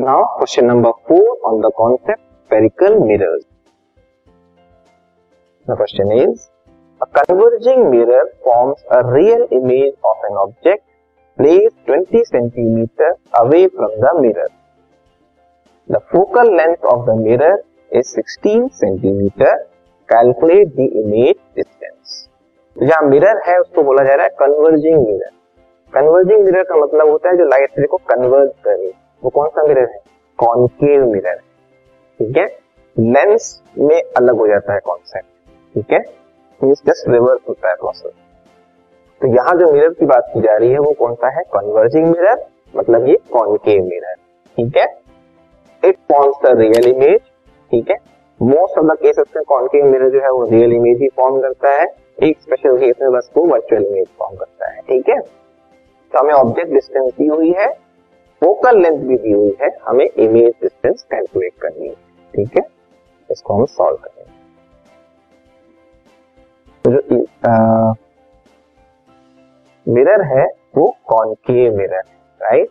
Now question number 4 on the concept spherical mirrors. The question is, a converging mirror forms a real image of an object placed 20 cm away from the mirror. The focal length of the mirror is 16 cm. Calculate the image distance. जहाँ mirror है उसको बोला जा रहा है converging mirror. Converging mirror का मतलब होता है जो लाइट रे को कन्वर्ज करे. वो कौन सा मिरर है? Concave mirror. ठीक है, लेंस में अलग हो जाता है कॉन्सेप्ट. ठीक है, जस्ट रिवर्स होता है प्रोसेस. तो यहाँ जो मिरर की बात की जा रही है वो कौन सा है? कन्वर्जिंग मिरर, मतलब ये कॉनकेव मिरर. ठीक है, it forms the real image. ठीक है, मोस्ट ऑफ द केसेस में कॉनकेव मिरर जो है वो रियल इमेज ही फॉर्म करता है. एक स्पेशल केस में बस वो वर्चुअल इमेज फॉर्म करता है. ठीक है, तो हमें ऑब्जेक्ट डिस्टेंस दी हुई है, फोकल लेंथ भी दी हुई है, हमें इमेज डिस्टेंस कैलकुलेट करनी है. ठीक है, इसको हम सॉल्व करेंगे. तो जो मिरर है वो कॉनकेव मिरर है, राइट,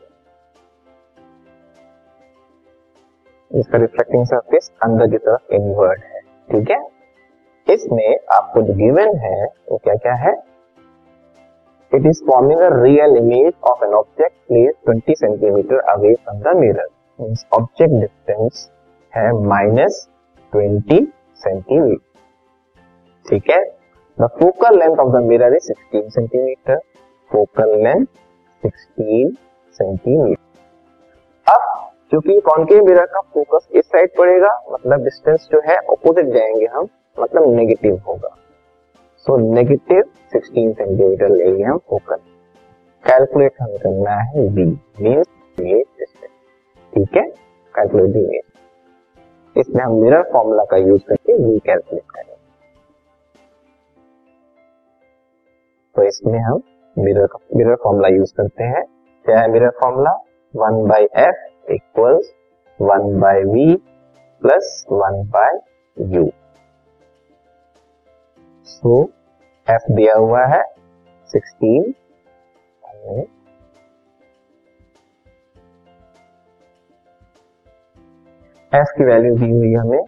जिसका रिफ्लेक्टिंग सरफेस अंदर की तरफ इनवर्ट है. ठीक है, इसमें आपको जो गिवन है वो क्या क्या है? It is forming a real image of an object place 20 centimetre away from the mirror. Means object distance है -20 सेंटीमीटर. ठीक है, the focal length of the mirror is 16 centimetre. Focal length 16 centimetre. अब क्योंकि कॉनकेव मिरर का focus इस side पड़ेगा, मतलब distance जो है अपोजिट जाएंगे हम, मतलब नेगेटिव होगा. सो नेगेटिव 16 सेंटीमीटर लेंगे हम फोकस. कैलकुलेट हमें करना है बी, मींस इमेज डिस्टेंस. ठीक है, कैलकुलेट दी इमेज. इसमें हम मिरर फॉर्मूला का यूज करके बी कैलकुलेट करेंगे. तो इसमें हम मिरर फॉर्मूला यूज करते हैं. क्या है mirror formula? 1/f equals 1/v plus 1/u. So, f दिया हुआ है 16. f की वैल्यू दी हुई हमें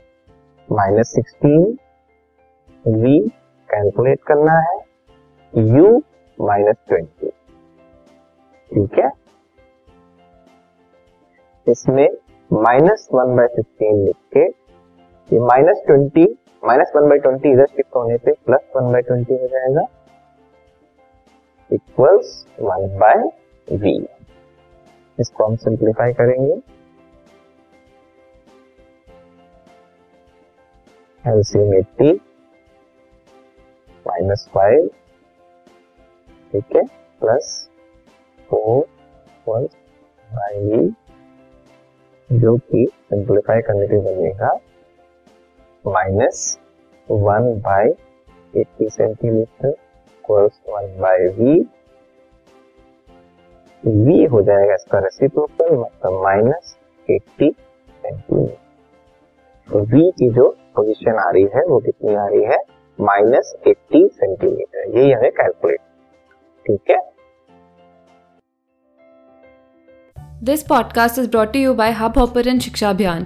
-16. v कैलकुलेट करना है, u -20. ठीक है, इसमें -1/16 लिख के ये -1/20 इधर शिफ्ट होने पे +1/20 हो जाएगा इक्वल्स 1/v. इसको हम सिंप्लीफाई करेंगे, एलसीएम 80 -5. ठीक है, +4 1/v, जो कि सिंप्लीफाई करने पे बनेगा -1/80 सेंटीमीटर इक्वल्स 1/v. v हो जाएगा इसका रेसिप्रोकल, मतलब -80 सेंटीमीटर. तो v की जो पोजीशन आ रही है वो कितनी आ रही है? -80 सेंटीमीटर. यही हमें कैलकुलेट. ठीक है. This podcast is brought you by hub hopper and Shiksha अभियान.